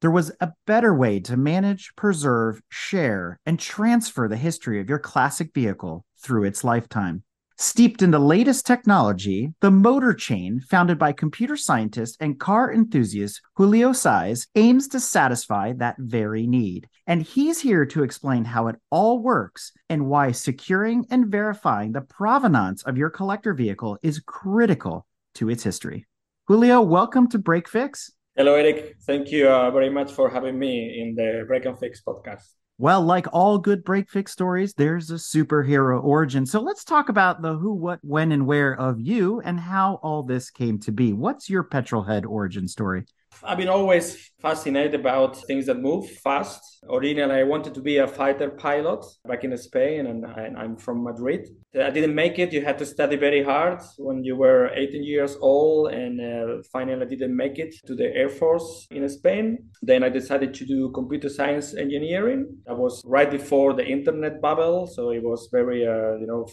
there was a better way to manage, preserve, share, and transfer the history of your classic vehicle through its lifetime? Steeped in the latest technology, The Motor Chain, founded by computer scientist and car enthusiast Julio Saiz, aims to satisfy that very need. And he's here to explain how it all works and why securing and verifying the provenance of your collector vehicle is critical to its history. Julio, welcome to BreakFix. Hello, Eric. Thank you very much for having me in the BreakFix podcast. Well, like all good break-fix stories, there's a superhero origin. So let's talk about the who, what, when, and where of you and how all this came to be. What's your petrolhead origin story? I've been always fascinated about things that move fast. Originally, I wanted to be a fighter pilot back in Spain, and I'm from Madrid. I didn't make it. You had to study very hard when you were 18 years old, and finally didn't make it to the Air Force in Spain. Then I decided to do computer science engineering. I was right before the internet bubble, so it was very,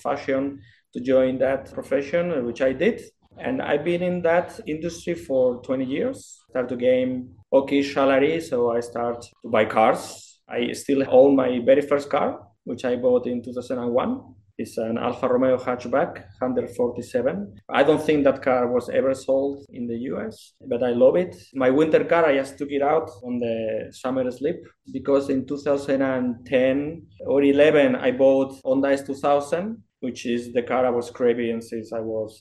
fashion to join that profession, which I did. And I've been in that industry for 20 years. Start to gain okay salary, so I start to buy cars. I still own my very first car, which I bought in 2001. It's an Alfa Romeo hatchback, 147. I don't think that car was ever sold in the US, but I love it. My winter car, I just took it out on the summer sleep because in 2010 or 11, I bought Honda S2000. Which is the car I was craving since I was,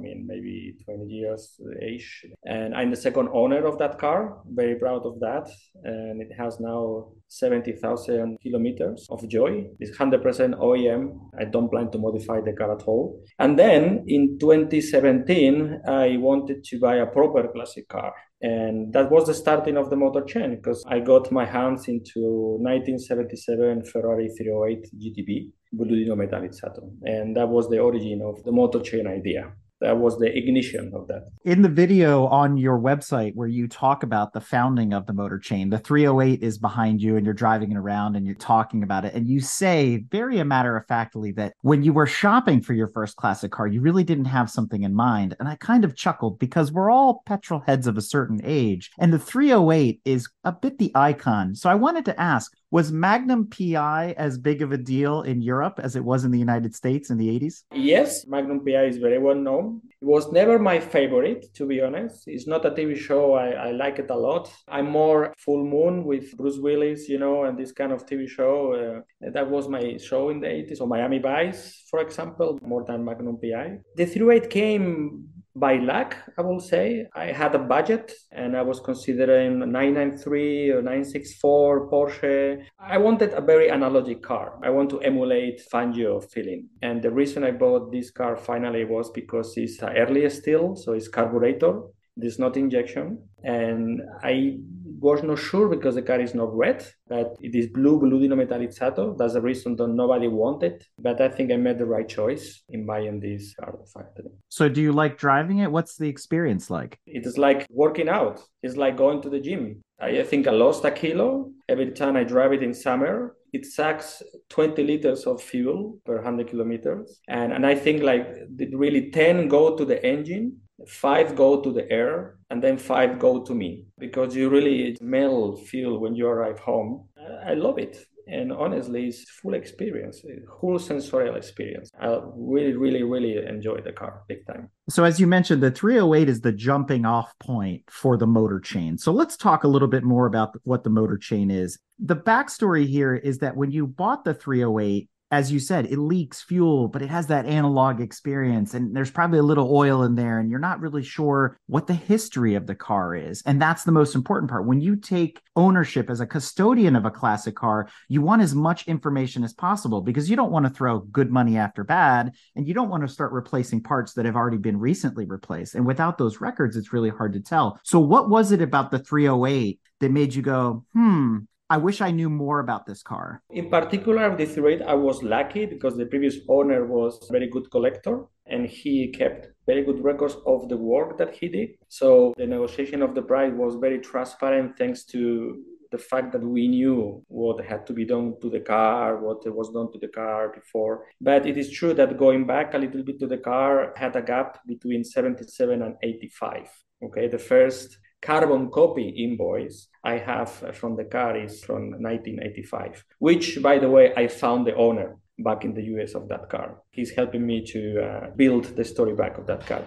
maybe 20 years-ish. And I'm the second owner of that car, very proud of that. And it has now 70,000 kilometers of joy. It's 100% OEM. I don't plan to modify the car at all. And then in 2017, I wanted to buy a proper classic car. And that was the starting of The Motor Chain because I got my hands into 1977 Ferrari 308 GTB, Boludino Metallizzato. And that was the origin of The Motor Chain idea. That was the ignition of that. In the video on your website where you talk about the founding of The Motor Chain, the 308 is behind you and you're driving it around and you're talking about it. And you say very matter-of-factly that when you were shopping for your first classic car, you really didn't have something in mind. And I kind of chuckled because we're all petrol heads of a certain age. And the 308 is a bit the icon. So I wanted to ask, was Magnum P.I. as big of a deal in Europe as it was in the United States in the 80s? Yes, Magnum P.I. is very well known. It was never my favorite, to be honest. It's not a TV show. I like it a lot. I'm more Full Moon with Bruce Willis, and this kind of TV show. That was my show in the 80s, or Miami Vice, for example, more than Magnum P.I. The 308 came by luck, I will say. I had a budget and I was considering 993 or 964 Porsche. I wanted a very analogic car. I want to emulate Fangio feeling. And the reason I bought this car finally was because it's early still, so it's carburetor. There's not injection. And I was not sure because the car is not red, but it is blue, Boludino Metallizzato. That's the reason that nobody wanted. But I think I made the right choice in buying this car factory. So do you like driving it? What's the experience like? It is like working out. It's like going to the gym. I think I lost a kilo every time I drive it in summer. It sucks 20 liters of fuel per 100 kilometers. And I think like really 10 go to the engine, 5 go to the air, and then 5 go to me, because you really smell fuel when you arrive home. I love it. And honestly, it's full experience, whole sensorial experience. I really, really, really enjoy the car big time. So as you mentioned, the 308 is the jumping off point for The Motor Chain. So let's talk a little bit more about what The Motor Chain is. The backstory here is that when you bought the 308, as you said, it leaks fuel, but it has that analog experience. And there's probably a little oil in there, and you're not really sure what the history of the car is. And that's the most important part. When you take ownership as a custodian of a classic car, you want as much information as possible because you don't want to throw good money after bad. And you don't want to start replacing parts that have already been recently replaced. And without those records, it's really hard to tell. So what was it about the 308 that made you go, I wish I knew more about this car. In particular, this rate, I was lucky because the previous owner was a very good collector and he kept very good records of the work that he did. So the negotiation of the price was very transparent thanks to the fact that we knew what had to be done to the car, what was done to the car before. But it is true that going back a little bit to the car had a gap between 77 and 85. Okay, the first carbon copy invoice I have from the car is from 1985, which, by the way, I found the owner back in the US of that car. He's helping me to build the story back of that car.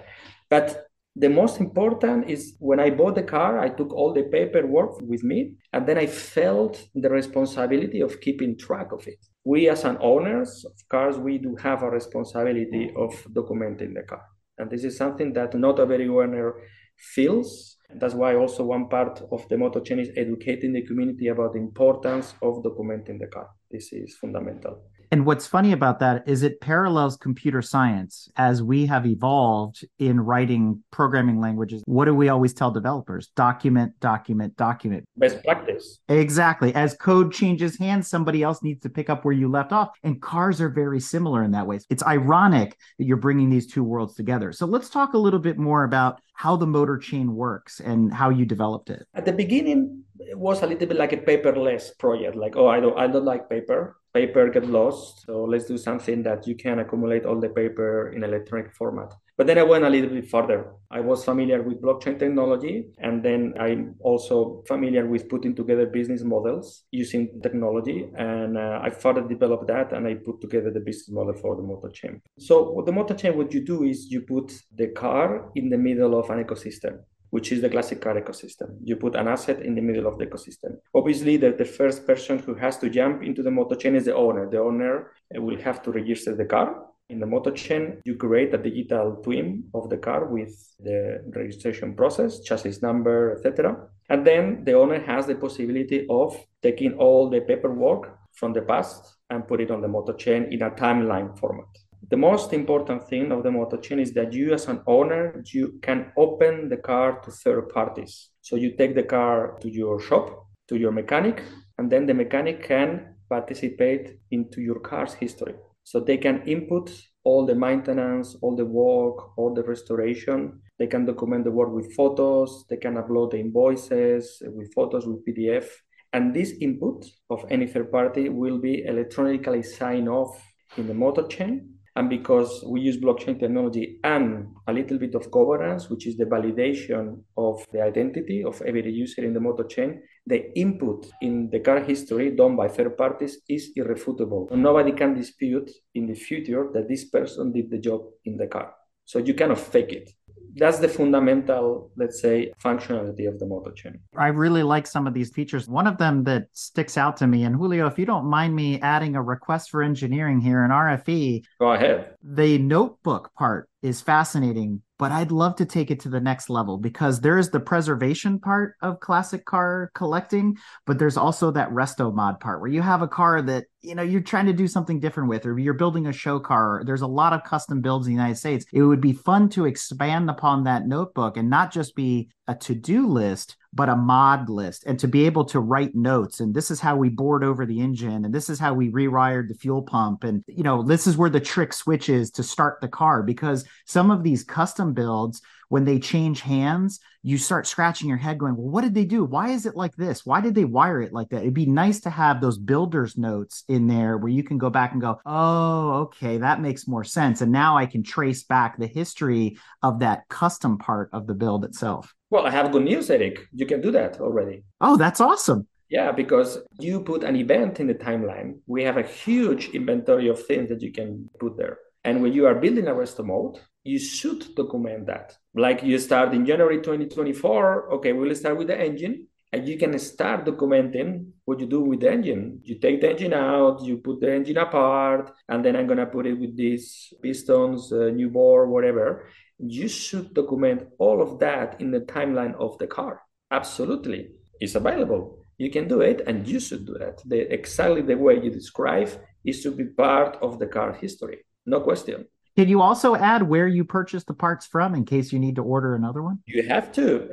But the most important is when I bought the car, I took all the paperwork with me, and then I felt the responsibility of keeping track of it. We as an owners of cars, we do have a responsibility of documenting the car. And this is something that not every owner feels. That's why also one part of the Motor Chain is educating the community about the importance of documenting the car. This is fundamental. And what's funny about that is it parallels computer science as we have evolved in writing programming languages. What do we always tell developers? Document, document, document. Best practice. Exactly. As code changes hands, somebody else needs to pick up where you left off. And cars are very similar in that way. It's ironic that you're bringing these two worlds together. So let's talk a little bit more about how the Motor Chain works and how you developed it. At the beginning, it was a little bit like a paperless project. Like, oh, I don't like paper. Paper get lost, so let's do something that you can accumulate all the paper in electronic format. But then I went a little bit further. I was familiar with blockchain technology, and then I'm also familiar with putting together business models using technology. And I further developed that, and I put together the business model for the Motor Chain. So with the Motor Chain, what you do is you put the car in the middle of an ecosystem, which is the classic car ecosystem. You put an asset in the middle of the ecosystem. Obviously, the first person who has to jump into the Motor Chain is the owner. The owner will have to register the car. In the Motor Chain, you create a digital twin of the car with the registration process, chassis number, etc. And then the owner has the possibility of taking all the paperwork from the past and put it on the Motor Chain in a timeline format. The most important thing of the Motor Chain is that you as an owner, you can open the car to third parties. So you take the car to your shop, to your mechanic, and then the mechanic can participate into your car's history. So they can input all the maintenance, all the work, all the restoration. They can document the work with photos. They can upload the invoices with photos, with PDF. And this input of any third party will be electronically signed off in the Motor Chain. And because we use blockchain technology and a little bit of governance, which is the validation of the identity of every user in the Motor Chain, the input in the car history done by third parties is irrefutable. Nobody can dispute in the future that this person did the job in the car. So you cannot fake it. That's the fundamental, let's say, functionality of the Motor Chain. I really like some of these features. One of them that sticks out to me, and Julio, if you don't mind me adding a request for engineering here, an RFE. Go ahead. The notebook part is fascinating, but I'd love to take it to the next level because there is the preservation part of classic car collecting, but there's also that resto mod part where you have a car that, you're trying to do something different with, or you're building a show car. There's a lot of custom builds in the United States. It would be fun to expand upon that notebook and not just be a to-do list, but a mod list, and to be able to write notes. And this is how we bored over the engine. And this is how we rewired the fuel pump. And, this is where the trick switch is to start the car, because some of these custom builds, when they change hands, you start scratching your head going, well, what did they do? Why is it like this? Why did they wire it like that? It'd be nice to have those builder's notes in there where you can go back and go, oh, okay, that makes more sense. And now I can trace back the history of that custom part of the build itself. Well, I have good news, Eric. You can do that already. Oh, that's awesome. Yeah, because you put an event in the timeline. We have a huge inventory of things that you can put there. And when you are building a resto mode, you should document that. Like you start in January 2024, okay, we'll start with the engine. And you can start documenting what you do with the engine. You take the engine out, you put the engine apart, and then I'm going to put it with these pistons, new bore, whatever. You should document all of that in the timeline of the car. Absolutely. It's available. You can do it, and you should do that. Exactly the way you describe is to be part of the car history. No question. Can you also add where you purchase the parts from in case you need to order another one? You have to.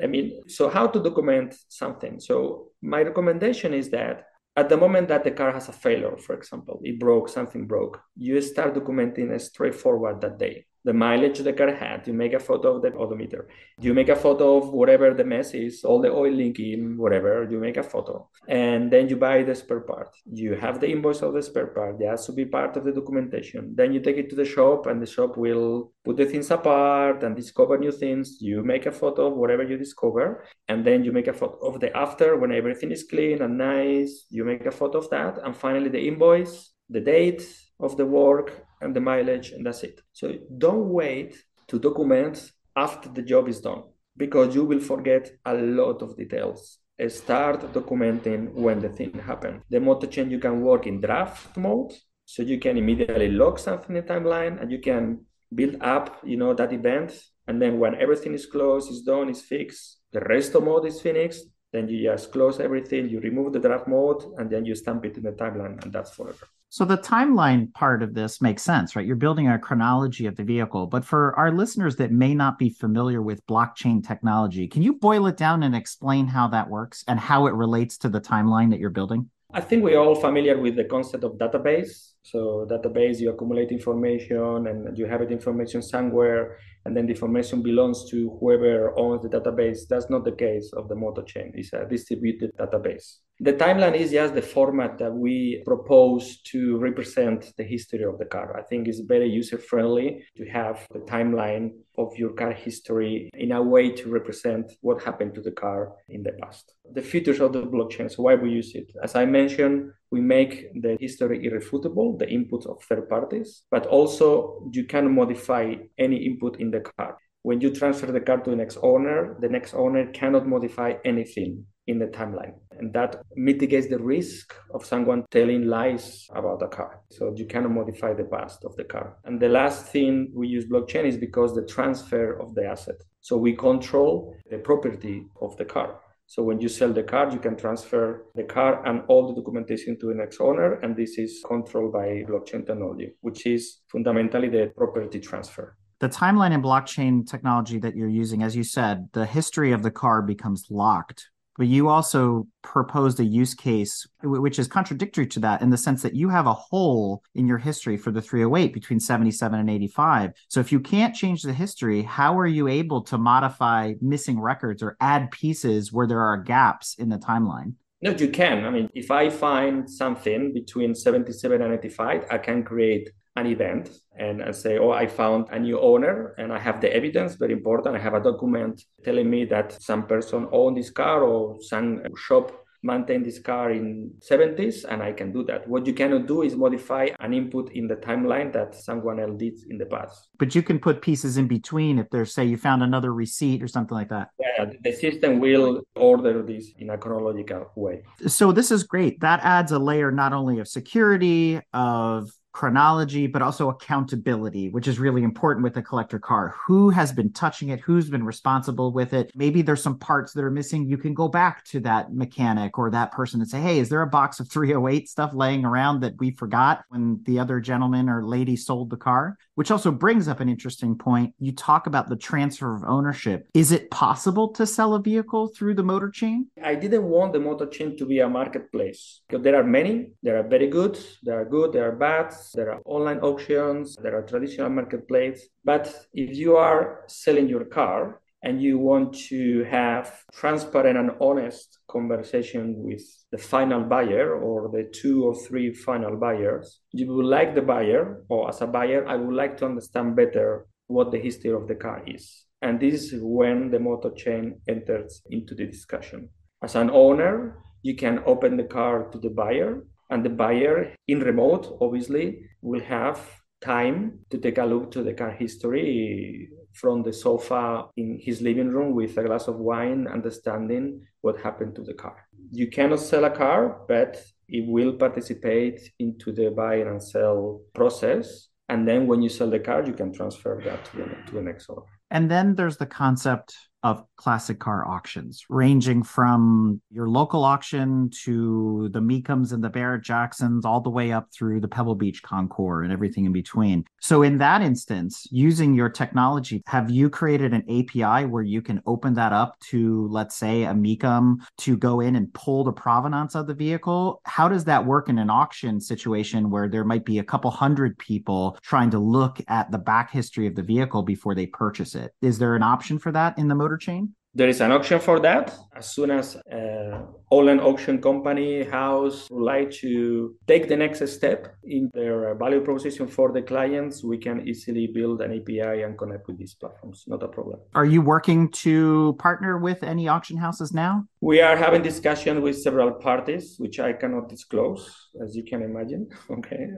So how to document something? So my recommendation is that at the moment that the car has a failure, for example, it broke, something broke, you start documenting straightforward that day. The mileage the car had, you make a photo of the odometer, you make a photo of whatever the mess is, all the oil leaking, whatever, you make a photo. And then you buy the spare part. You have the invoice of the spare part. That has to be part of the documentation. Then you take it to the shop and the shop will put the things apart and discover new things. You make a photo of whatever you discover. And then you make a photo of the after when everything is clean and nice. You make a photo of that. And finally, the invoice, the date of the work, and the mileage, and that's it. So don't wait to document after the job is done, because you will forget a lot of details. Start documenting when the thing happened. The motor chain, you can work in draft mode, so you can immediately log something in the timeline, and you can build up, that event. And then when everything is closed, is done, is fixed, the resto mode is finished, then you just close everything, you remove the draft mode, and then you stamp it in the timeline, and that's forever. So the timeline part of this makes sense, right? You're building a chronology of the vehicle. But for our listeners that may not be familiar with blockchain technology, can you boil it down and explain how that works and how it relates to the timeline that you're building? I think we're all familiar with the concept of database. So database, you accumulate information and you have it information somewhere, and then the information belongs to whoever owns the database. That's not the case of the motor chain. It's a distributed database. The timeline is just the format that we propose to represent the history of the car. I think it's very user-friendly to have the timeline of your car history in a way to represent what happened to the car in the past. The features of the blockchain, so why we use it. As I mentioned, we make the history irrefutable, the inputs of third parties, but also you can modify any input in the car. When you transfer the car to the next owner cannot modify anything in the timeline. And that mitigates the risk of someone telling lies about the car. So you cannot modify the past of the car. And the last thing we use blockchain is because the transfer of the asset. So we control the property of the car. So when you sell the car, you can transfer the car and all the documentation to the next owner. And this is controlled by blockchain technology, which is fundamentally the property transfer. The timeline and blockchain technology that you're using, as you said, the history of the car becomes locked. But you also proposed a use case which is contradictory to that in the sense that you have a hole in your history for the 308 between 77 and 85. So if you can't change the history, how are you able to modify missing records or add pieces where there are gaps in the timeline? No, you can. I mean, if I find something between 77 and 85, I can create an event and I say, oh, I found a new owner and I have the evidence, very important. I have a document telling me that some person owned this car or some shop maintained this car in 70s, and I can do that. What you cannot do is modify an input in the timeline that someone else did in the past. But you can put pieces in between if there's, say, you found another receipt or something like that. Yeah, the system will order this in a chronological way. So this is great. That adds a layer not only of security, of chronology, but also accountability, which is really important with a collector car. Who has been touching it? Who's been responsible with it? Maybe there's some parts that are missing. You can go back to that mechanic or that person and say, hey, is there a box of 308 stuff laying around that we forgot when the other gentleman or lady sold the car? Which also brings up an interesting point. You talk about the transfer of ownership. Is it possible to sell a vehicle through the motor chain? I didn't want the motor chain to be a marketplace, because there are many. There are very good, there are good, there are bad. There are online auctions, there are traditional marketplaces. But if you are selling your car and you want to have transparent and honest conversation with the final buyer or the two or three final buyers, you would like the buyer, or as a buyer, I would like to understand better what the history of the car is. And this is when the motor chain enters into the discussion. As an owner, you can open the car to the buyer. And the buyer in remote, obviously, will have time to take a look to the car history from the sofa in his living room with a glass of wine, understanding what happened to the car. You cannot sell a car, but it will participate into the buy and sell process. And then when you sell the car, you can transfer that to the next owner. And then there's the concept of classic car auctions, ranging from your local auction to the Meekums and the Barrett Jacksons, all the way up through the Pebble Beach Concours and everything in between. So in that instance, using your technology, have you created an API where you can open that up to, let's say, a Meekum to go in and pull the provenance of the vehicle? How does that work in an auction situation where there might be a couple hundred people trying to look at the back history of the vehicle before they purchase it? Is there an option for that in the Motor Chain? There is an auction for that. As soon as an auction company house would like to take the next step in their value proposition for the clients, we can easily build an API and connect with these platforms. Not a problem. Are you working to partner with any auction houses now? We are having discussion with several parties, which I cannot disclose, as you can imagine. Okay,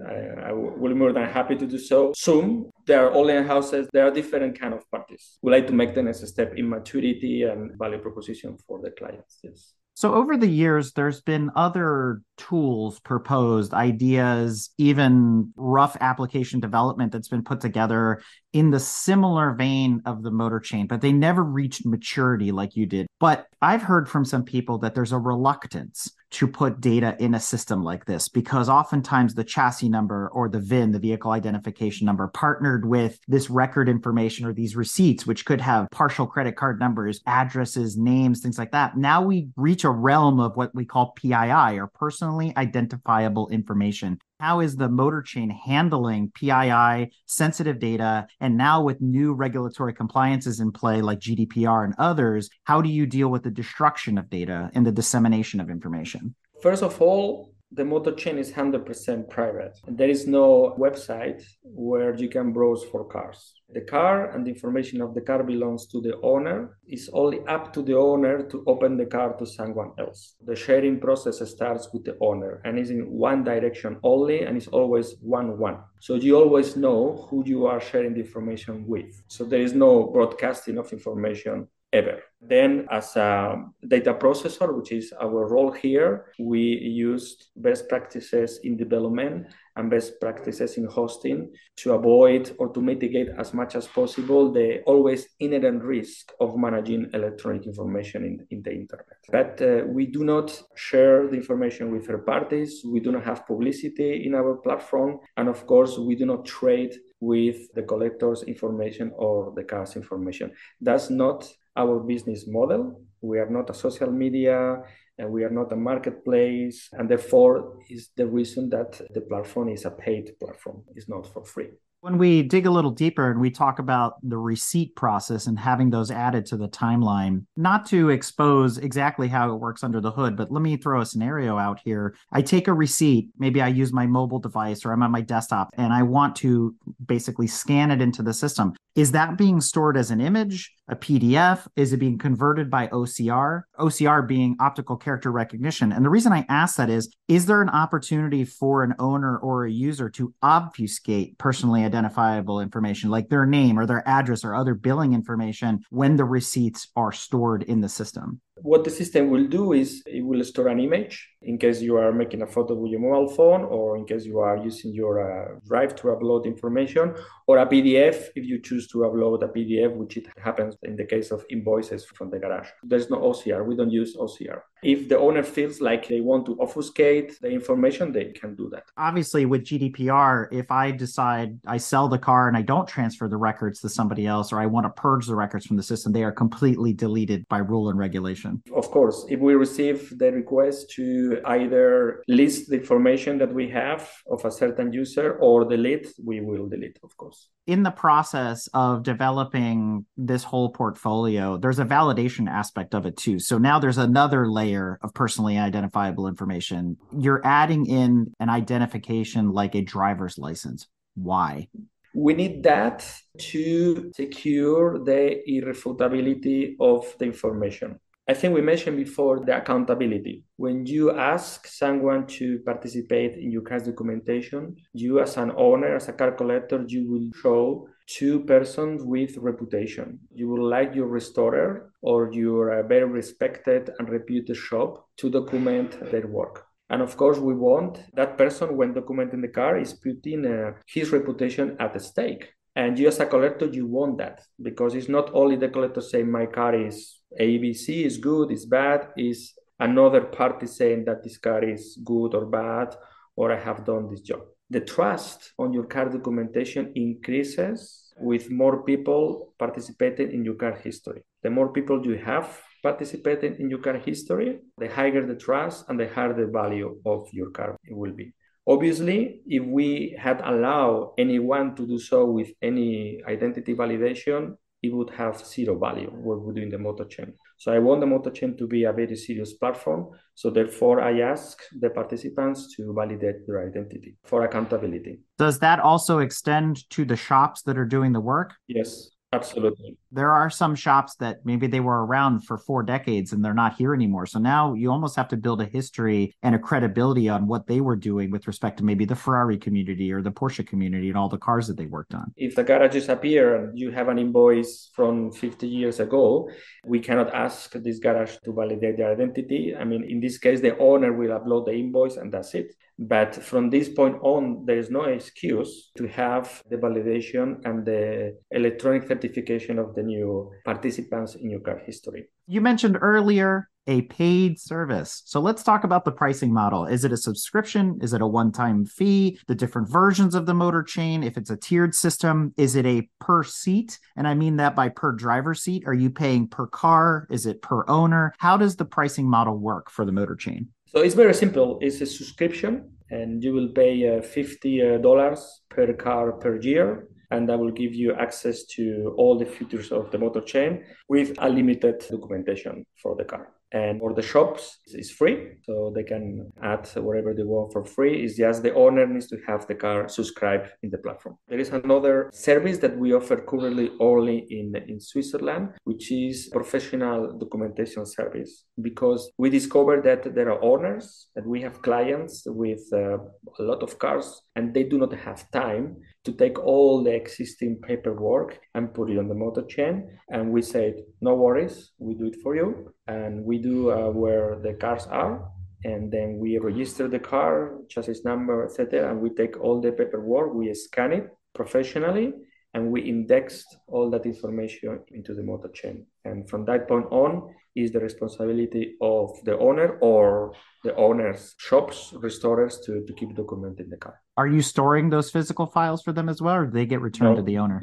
I will be more than happy to do so soon. There are OEM houses. There are different kind of parties. We like to make the next step in maturity and value proposition for the clients. Yes. So over the years, there's been other tools proposed, ideas, even rough application development that's been put together in the similar vein of the Motor Chain, but they never reached maturity like you did. But I've heard from some people that there's a reluctance to put data in a system like this, because oftentimes the chassis number or the VIN, the vehicle identification number, partnered with this record information or these receipts, which could have partial credit card numbers, addresses, names, things like that. Now we reach a realm of what we call PII, or personally identifiable information. How is the Motor Chain handling PII, sensitive data, and now with new regulatory compliances in play like GDPR and others, how do you deal with the destruction of data and the dissemination of information? First of all, the Motor Chain is 100% private. There is no website where you can browse for cars. The car and the information of the car belongs to the owner. It's only up to the owner to open the car to someone else. The sharing process starts with the owner and is in one direction only, and it's always one-on-one. So you always know who you are sharing the information with. So there is no broadcasting of information ever. Then as a data processor, which is our role here, we used best practices in development and best practices in hosting to avoid or to mitigate as much as possible the always inherent risk of managing electronic information in the internet. But we do not share the information with third parties. We do not have publicity in our platform. And of course, we do not trade with the collector's information or the car's information. That's not our business model. We are not a social media and we are not a marketplace, and therefore is the reason that the platform is a paid platform. It's not for free. When we dig a little deeper and we talk about the receipt process and having those added to the timeline, not to expose exactly how it works under the hood, but let me throw a scenario out here. I take a receipt, maybe I use my mobile device or I'm on my desktop, and I want to basically scan it into the system. Is that being stored as an image, a PDF? Is it being converted by OCR? OCR being optical character recognition. And the reason I ask that is there an opportunity for an owner or a user to obfuscate personally identifiable information like their name or their address or other billing information when the receipts are stored in the system? What the system will do is it will store an image in case you are making a photo with your mobile phone, or in case you are using your drive to upload information, or a PDF if you choose to upload a PDF, which it happens in the case of invoices from the garage. There's no OCR. We don't use OCR. If the owner feels like they want to obfuscate the information, they can do that. Obviously, with GDPR, if I decide I sell the car and I don't transfer the records to somebody else, or I want to purge the records from the system, they are completely deleted by rule and regulation. Of course, if we receive the request to either list the information that we have of a certain user or delete, we will delete, of course. In the process of developing this whole portfolio, there's a validation aspect of it too. So now there's another layer of personally identifiable information. You're adding in an identification like a driver's license. Why? We need that to secure the irrefutability of the information. I think we mentioned before the accountability. When you ask someone to participate in your car's documentation, you as an owner, as a car collector, you will show two persons with reputation. You will like your restorer or your very respected and reputed shop to document their work. And of course, we want that person, when documenting the car, is putting his reputation at stake. And you as a collector, you want that, because it's not only the collector saying my car is ABC, is good, is bad, is another party saying that this car is good or bad, or I have done this job. The trust on your car documentation increases with more people participating in your car history. The more people you have participating in your car history, the higher the trust and the higher the value of your car it will be. Obviously, if we had allowed anyone to do so with any identity validation, it would have zero value, what we do in the motor chain. So I want the motor chain to be a very serious platform. So therefore, I ask the participants to validate their identity for accountability. Does that also extend to the shops that are doing the work? Yes, absolutely. There are some shops that maybe they were around for 4 decades and they're not here anymore. So now you almost have to build a history and a credibility on what they were doing with respect to maybe the Ferrari community or the Porsche community and all the cars that they worked on. If the garages appear and you have an invoice from 50 years ago, we cannot ask this garage to validate their identity. I mean, in this case, the owner will upload the invoice and that's it. But from this point on, there is no excuse to have the validation and the electronic certification of the new participants in your car history. You mentioned earlier a paid service. So let's talk about the pricing model. Is it a subscription? Is it a one-time fee? The different versions of the motor chain, if it's a tiered system, is it a per seat? And I mean that by per driver seat. Are you paying per car? Is it per owner? How does the pricing model work for the motor chain? So it's very simple. It's a subscription and you will pay $50 per car per year. And that will give you access to all the features of the motor chain with unlimited documentation for the car. And for the shops, it's free. So they can add whatever they want for free. It's just the owner needs to have the car subscribed in the platform. There is another service that we offer currently only in Switzerland, which is professional documentation service. Because we discovered that there are owners, that we have clients with a lot of cars, and they do not have time to take all the existing paperwork and put it on the motor chain. And we said, no worries, we do it for you. And we do where the cars are, and then we register the car, chassis number, etc. And we take all the paperwork, we scan it professionally, and we indexed all that information into the motor chain. And from that point on is the responsibility of the owner or the owner's shops, restorers to keep documenting the car. Are you storing those physical files for them as well, or do they get returned to the owner?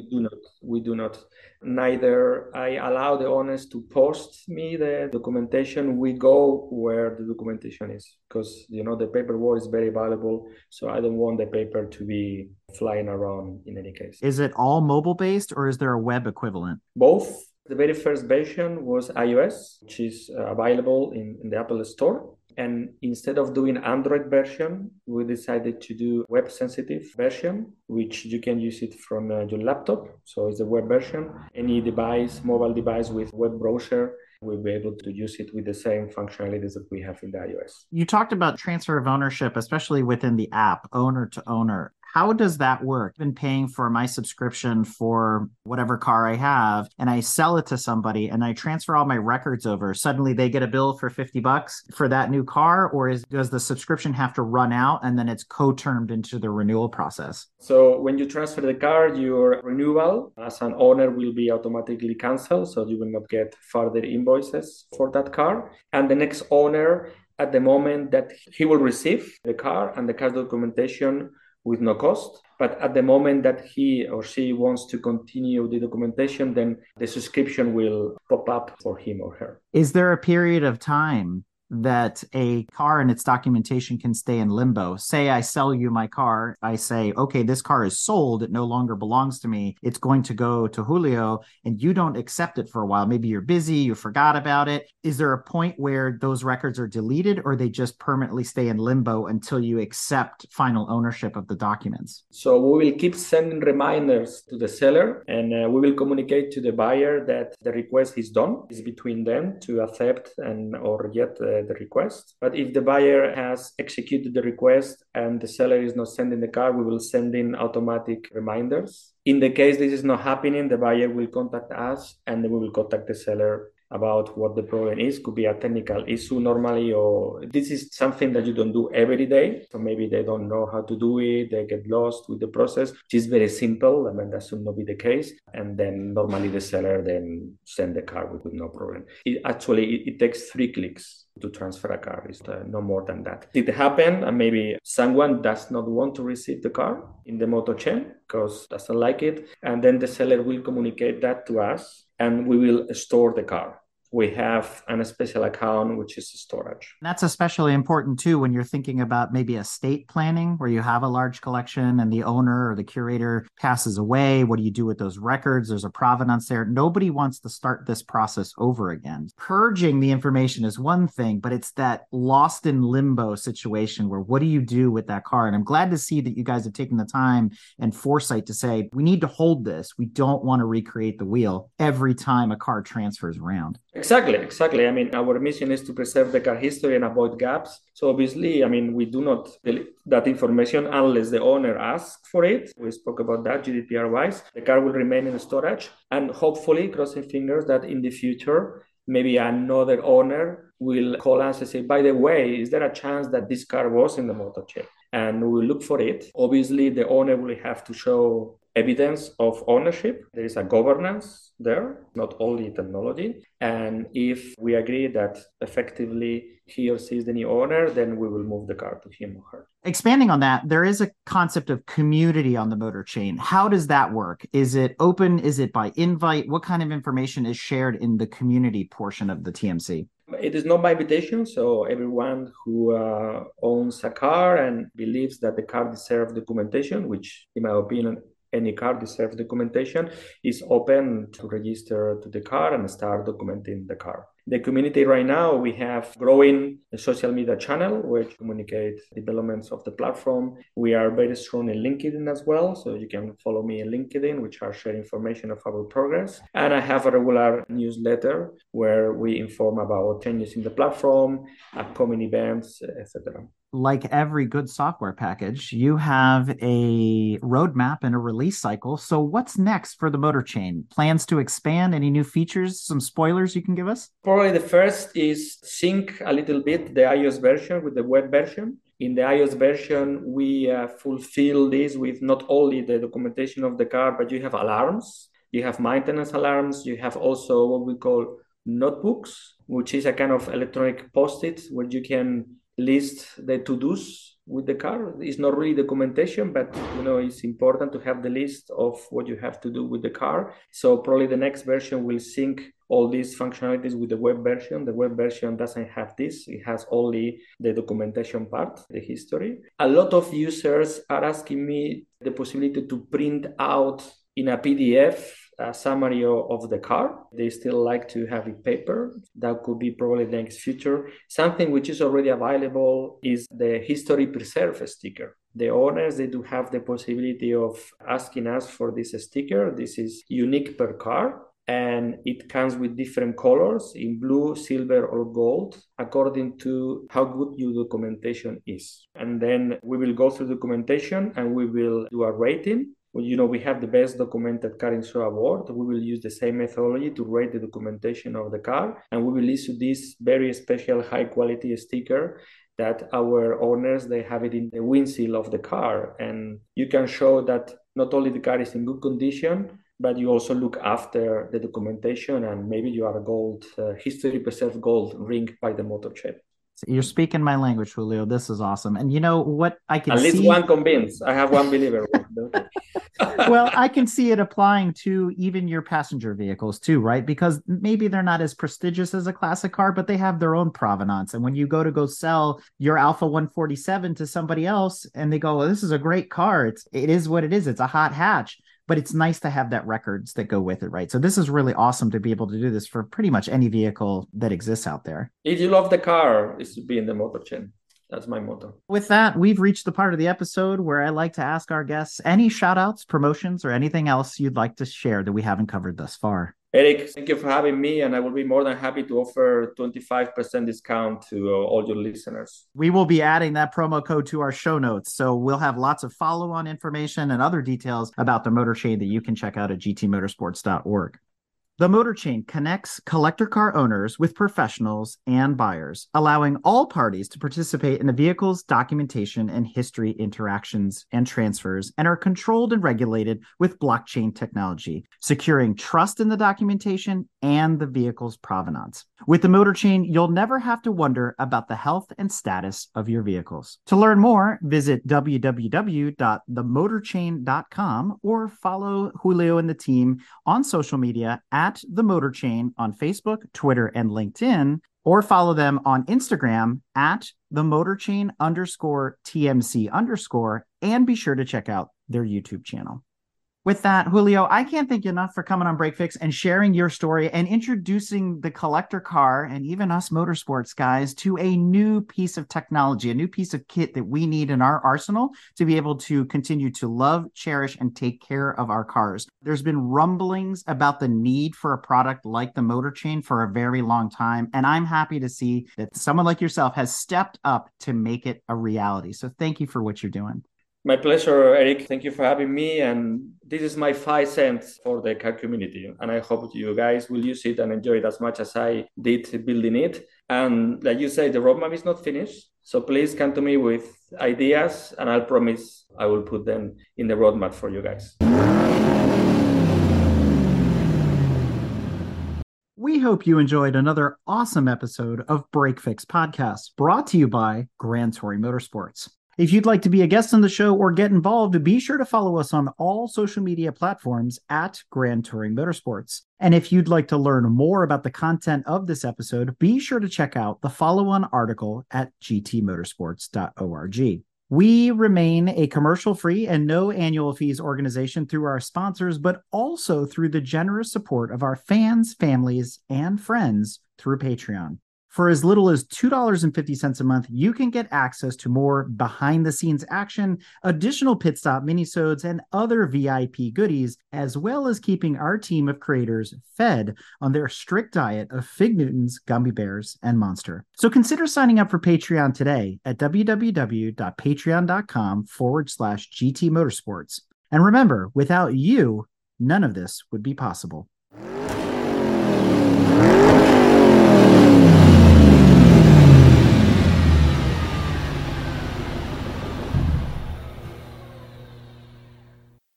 We do not. Neither I allow the owners to post me the documentation. We go where the documentation is because, you know, the paperwork is very valuable. So I don't want the paper to be flying around in any case. Is it all mobile-based or is there a web equivalent? Both. The very first version was iOS, which is available in the Apple Store. And instead of doing Android version, we decided to do web-sensitive version, which you can use it from your laptop. So it's the web version. Any device, mobile device with web browser, we'll be able to use it with the same functionalities that we have in the iOS. You talked about transfer of ownership, especially within the app, owner to owner. How does that work? I've been paying for my subscription for whatever car I have, and I sell it to somebody and I transfer all my records over. Suddenly they get a bill for $50 for that new car, or does the subscription have to run out and then it's co-termed into the renewal process? So when you transfer the car, your renewal as an owner will be automatically canceled. So you will not get further invoices for that car. And the next owner, at the moment that he will receive the car and the car documentation, with no cost. But at the moment that he or she wants to continue the documentation, then the subscription will pop up for him or her. Is there a period of time that a car and its documentation can stay in limbo? Say I sell you my car. I say, okay, this car is sold. It no longer belongs to me. It's going to go to Julio, and you don't accept it for a while. Maybe you're busy. You forgot about it. Is there a point where those records are deleted, or they just permanently stay in limbo until you accept final ownership of the documents? So we will keep sending reminders to the seller, and we will communicate to the buyer that the request is done. It's between them to accept and or reject the request. But if the buyer has executed the request and the seller is not sending the car, we will send in automatic reminders. In the case this is not happening, the buyer will contact us and then we will contact the seller about what the problem is. Could be a technical issue normally, or this is something that you don't do every day. So maybe they don't know how to do it. They get lost with the process, which is very simple. I mean, that should not be the case. And then normally the seller then send the car with no problem. It takes 3 clicks to transfer a car. It's no more than that. It happened, and maybe someone does not want to receive the car in the motor chain because doesn't like it. And then the seller will communicate that to us, and we will store the car. We have a special account, which is storage. That's especially important too when you're thinking about maybe estate planning, where you have a large collection and the owner or the curator passes away. What do you do with those records? There's a provenance there. Nobody wants to start this process over again. Purging the information is one thing, but it's that lost in limbo situation where what do you do with that car? And I'm glad to see that you guys have taken the time and foresight to say, we need to hold this. We don't want to recreate the wheel every time a car transfers around. Exactly. I mean, our mission is to preserve the car history and avoid gaps. So obviously, I mean, we do not delete that information unless the owner asks for it. We spoke about that GDPR-wise. The car will remain in storage, and hopefully, crossing fingers, that in the future, maybe another owner will call us and say, by the way, is there a chance that this car was in the motor chain? And we'll look for it. Obviously, the owner will have to show evidence of ownership. There is a governance there, not only technology. And if we agree that effectively he or she is the new owner, then we will move the car to him or her. Expanding on that, there is a concept of community on the motor chain. How does that work? Is it open? Is it by invite? What kind of information is shared in the community portion of the TMC? It is not by invitation, so everyone who owns a car and believes that the car deserves documentation, which in my opinion, any car deserves documentation, is open to register to the car and start documenting the car. The community right now, we have growing a social media channel which communicates developments of the platform. We are very strong in LinkedIn as well. So you can follow me in LinkedIn, which are sharing information of our progress. And I have a regular newsletter where we inform about changes in the platform, upcoming events, etc. Like every good software package, you have a roadmap and a release cycle. So what's next for the motor chain? Plans to expand? Any new features? Some spoilers you can give us? Probably the first is sync a little bit the iOS version with the web version. In the iOS version, we fulfill this with not only the documentation of the car, but you have alarms, you have maintenance alarms, you have also what we call notebooks, which is a kind of electronic post-it where you can list the to-dos with the car. It's not really documentation, but you know, it's important to have the list of what you have to do with the car. So probably the next version will sync all these functionalities with the web version. The web version doesn't have this. It has only the documentation part, the history. A lot of users are asking me the possibility to print out in a PDF a summary of the car. They still like to have it paper. That could be probably the next future. Something which is already available is the history preserve sticker. The owners, they do have the possibility of asking us for this sticker. This is unique per car, and it comes with different colors in blue, silver, or gold, according to how good your documentation is. And then we will go through documentation and we will do a rating. Well, you know, we have the best documented car in show award. We will use the same methodology to rate the documentation of the car. And we will issue this very special high quality sticker that our owners, they have it in the windshield of the car. And you can show that not only the car is in good condition, but you also look after the documentation, and maybe you are a gold, history preserved gold ring by the motor chain. You're speaking my language, Julio. This is awesome. And you know what I can see? At least one convinced. I have one believer. Well, I can see it applying to even your passenger vehicles too, right? Because maybe they're not as prestigious as a classic car, but they have their own provenance. And when you go to go sell your Alfa 147 to somebody else and they go, well, this is a great car. It is what it is. It's a hot hatch. But it's nice to have that records that go with it, right? So this is really awesome to be able to do this for pretty much any vehicle that exists out there. If you love the car, it should be in the motor chain. That's my motto. With that, we've reached the part of the episode where I like to ask our guests any shout outs, promotions, or anything else you'd like to share that we haven't covered thus far. Eric, thank you for having me, and I will be more than happy to offer 25% discount to all your listeners. We will be adding that promo code to our show notes, so we'll have lots of follow-on information and other details about the motor chain that you can check out at gtmotorsports.org. The Motor Chain connects collector car owners with professionals and buyers, allowing all parties to participate in the vehicle's documentation and history interactions and transfers, and are controlled and regulated with blockchain technology, securing trust in the documentation and the vehicle's provenance. With the Motor Chain, you'll never have to wonder about the health and status of your vehicles. To learn more, visit www.themotorchain.com or follow Julio and the team on social media at The Motor Chain on Facebook, Twitter, and LinkedIn, or follow them on Instagram at themotorchain_TMC_, and be sure to check out their YouTube channel. With that, Julio, I can't thank you enough for coming on BreakFix and sharing your story and introducing the collector car and even us motorsports guys to a new piece of technology, a new piece of kit that we need in our arsenal to be able to continue to love, cherish, and take care of our cars. There's been rumblings about the need for a product like the Motor Chain for a very long time, and I'm happy to see that someone like yourself has stepped up to make it a reality. So thank you for what you're doing. My pleasure, Eric. Thank you for having me. And this is my 5 cents for the car community. And I hope you guys will use it and enjoy it as much as I did building it. And like you say, the roadmap is not finished. So please come to me with ideas, and I'll promise I will put them in the roadmap for you guys. We hope you enjoyed another awesome episode of BreakFix Podcast, brought to you by Grand Touring Motorsports. If you'd like to be a guest on the show or get involved, be sure to follow us on all social media platforms at Grand Touring Motorsports. And if you'd like to learn more about the content of this episode, be sure to check out the follow-on article at gtmotorsports.org. We remain a commercial-free and no annual fees organization through our sponsors, but also through the generous support of our fans, families, and friends through Patreon. For as little as $2.50 a month, you can get access to more behind-the-scenes action, additional pit stop minisodes, and other VIP goodies, as well as keeping our team of creators fed on their strict diet of Fig Newtons, Gumby Bears, and Monster. So consider signing up for Patreon today at www.patreon.com/GT Motorsports. And remember, without you, none of this would be possible.